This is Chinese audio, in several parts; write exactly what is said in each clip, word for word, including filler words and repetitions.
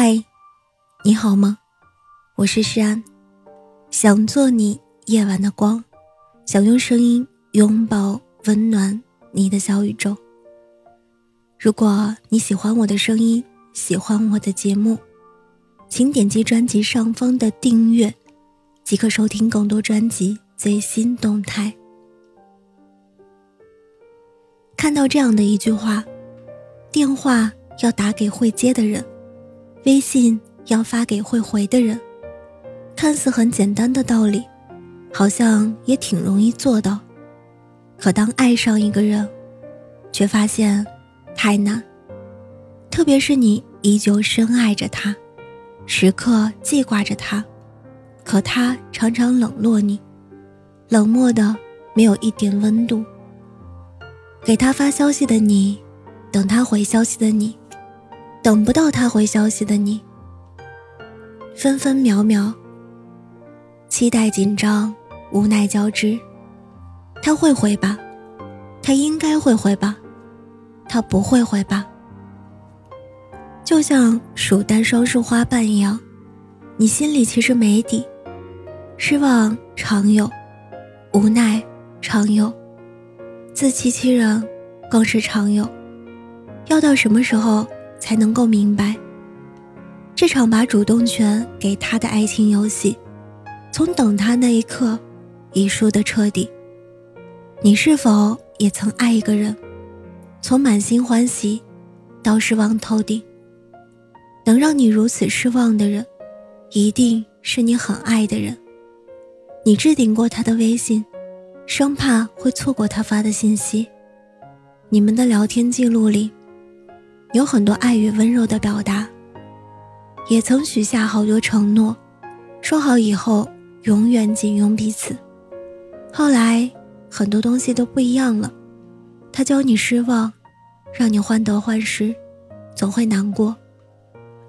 嗨，你好吗？我是诗安，想做你夜晚的光，想用声音拥抱温暖你的小宇宙。如果你喜欢我的声音，喜欢我的节目，请点击专辑上方的订阅，即可收听更多专辑最新动态。看到这样的一句话，电话要打给会接的人，微信要发给会回的人，看似很简单的道理，好像也挺容易做到。可当爱上一个人，却发现太难。特别是你依旧深爱着他，时刻记挂着他，可他常常冷落你，冷漠的没有一点温度。给他发消息的你，等他回消息的你，等不到他回消息的你，分分秒秒，期待紧张，无奈交织。他会回吧，他应该会回吧，他不会回吧。就像数单双数花瓣一样，你心里其实没底，失望常有，无奈常有，自欺欺人更是常有。要到什么时候才能够明白，这场把主动权给他的爱情游戏，从等他那一刻已输得彻底。你是否也曾爱一个人，从满心欢喜到失望透顶？能让你如此失望的人，一定是你很爱的人。你置顶过他的微信，生怕会错过他发的信息。你们的聊天记录里有很多爱与温柔的表达，也曾许下好多承诺，说好以后永远紧拥彼此。后来很多东西都不一样了，他教你失望，让你患得患失，总会难过。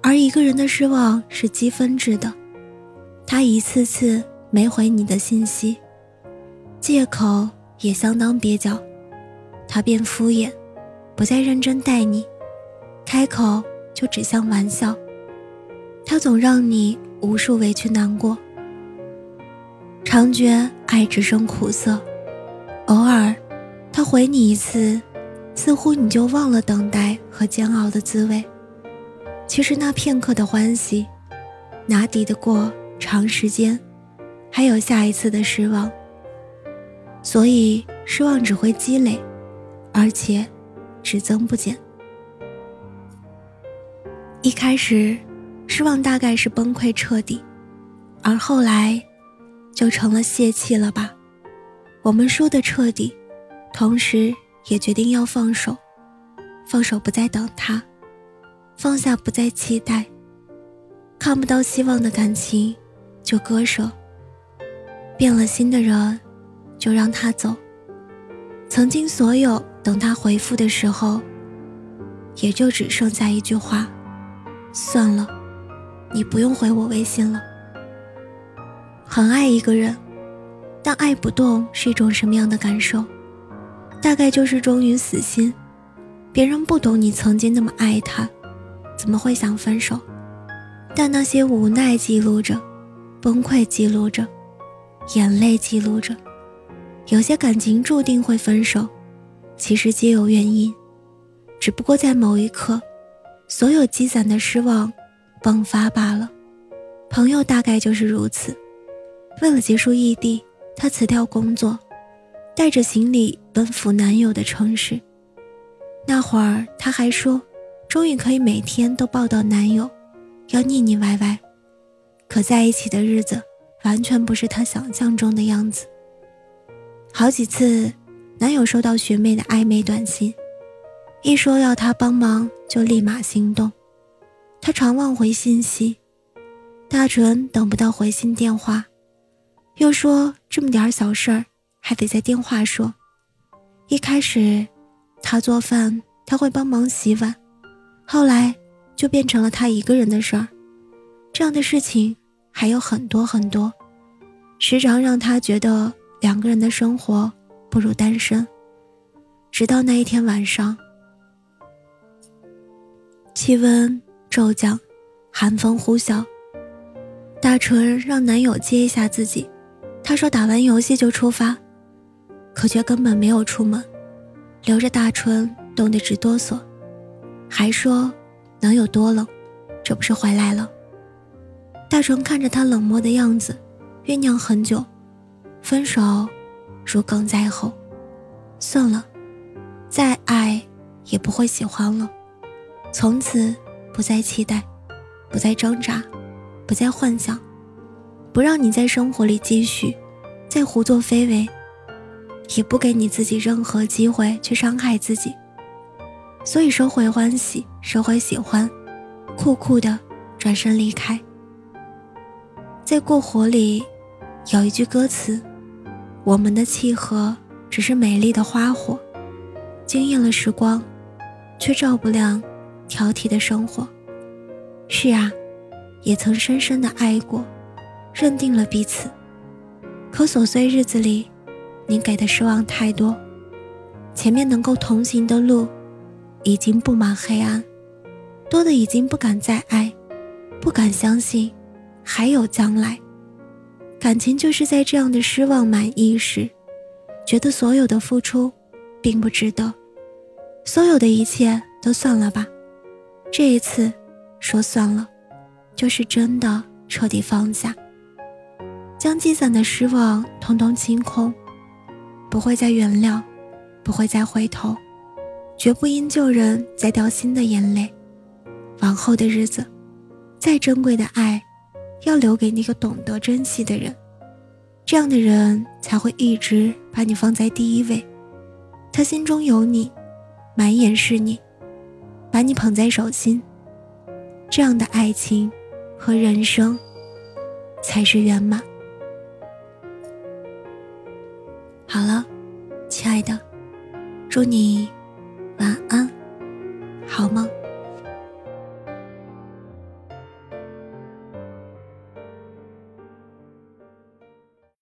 而一个人的失望是积分制的，他一次次没回你的信息，借口也相当蹩脚，他便敷衍，不再认真待你，开口就只像玩笑。他总让你无数委屈难过，常觉爱只剩苦涩。偶尔他回你一次，似乎你就忘了等待和煎熬的滋味。其实那片刻的欢喜，哪抵得过长时间还有下一次的失望。所以失望只会积累，而且只增不减。一开始失望大概是崩溃彻底，而后来就成了泄气了吧。我们输得彻底，同时也决定要放手，放手不再等他，放下不再期待，看不到希望的感情就割舍，变了心的人就让他走。曾经所有等他回复的时候，也就只剩下一句话，算了，你不用回我微信了。很爱一个人，但爱不动是一种什么样的感受？大概就是终于死心，别人不懂你曾经那么爱他，怎么会想分手？但那些无奈记录着，崩溃记录着，眼泪记录着。有些感情注定会分手，其实皆有原因，只不过在某一刻，所有积攒的失望迸发罢了。朋友大概就是如此，为了结束异地，他辞掉工作，带着行李奔赴男友的城市。那会儿他还说，终于可以每天都抱到男友，要腻腻歪歪。可在一起的日子完全不是他想象中的样子。好几次男友收到学妹的暧昧短信，一说要他帮忙就立马行动。他常忘回信息，大纯等不到回信电话，又说这么点小事儿还得在电话说。一开始他做饭，他会帮忙洗碗，后来就变成了他一个人的事儿。这样的事情还有很多很多，时常让他觉得两个人的生活不如单身。直到那一天晚上，气温骤降，寒风呼啸，大纯让男友接一下自己，他说打完游戏就出发，可却根本没有出门，留着大纯冻得直哆嗦，还说能有多冷，这不是回来了。大纯看着他冷漠的样子，酝酿很久，分手如鲠在喉，算了，再爱也不会喜欢了，从此不再期待，不再挣扎，不再幻想，不让你在生活里继续再胡作非为，也不给你自己任何机会去伤害自己。所以收回欢喜，收回喜欢，酷酷的转身离开。在过火里有一句歌词，我们的契合只是美丽的花火，惊艳了时光，却照不亮挑剔的生活。是啊，也曾深深的爱过，认定了彼此，可琐碎日子里你给的失望太多，前面能够同行的路已经布满黑暗，多的已经不敢再爱，不敢相信还有将来。感情就是在这样的失望满意时，觉得所有的付出并不值得，所有的一切都算了吧。这一次说算了，就是真的彻底放下，将积攒的失望统统清空，不会再原谅，不会再回头，绝不因旧人再掉新的眼泪。往后的日子，再珍贵的爱要留给那个懂得珍惜的人，这样的人才会一直把你放在第一位，他心中有你，满眼是你，把你捧在手心，这样的爱情和人生才是圆满。好了，亲爱的，祝你晚安，好梦。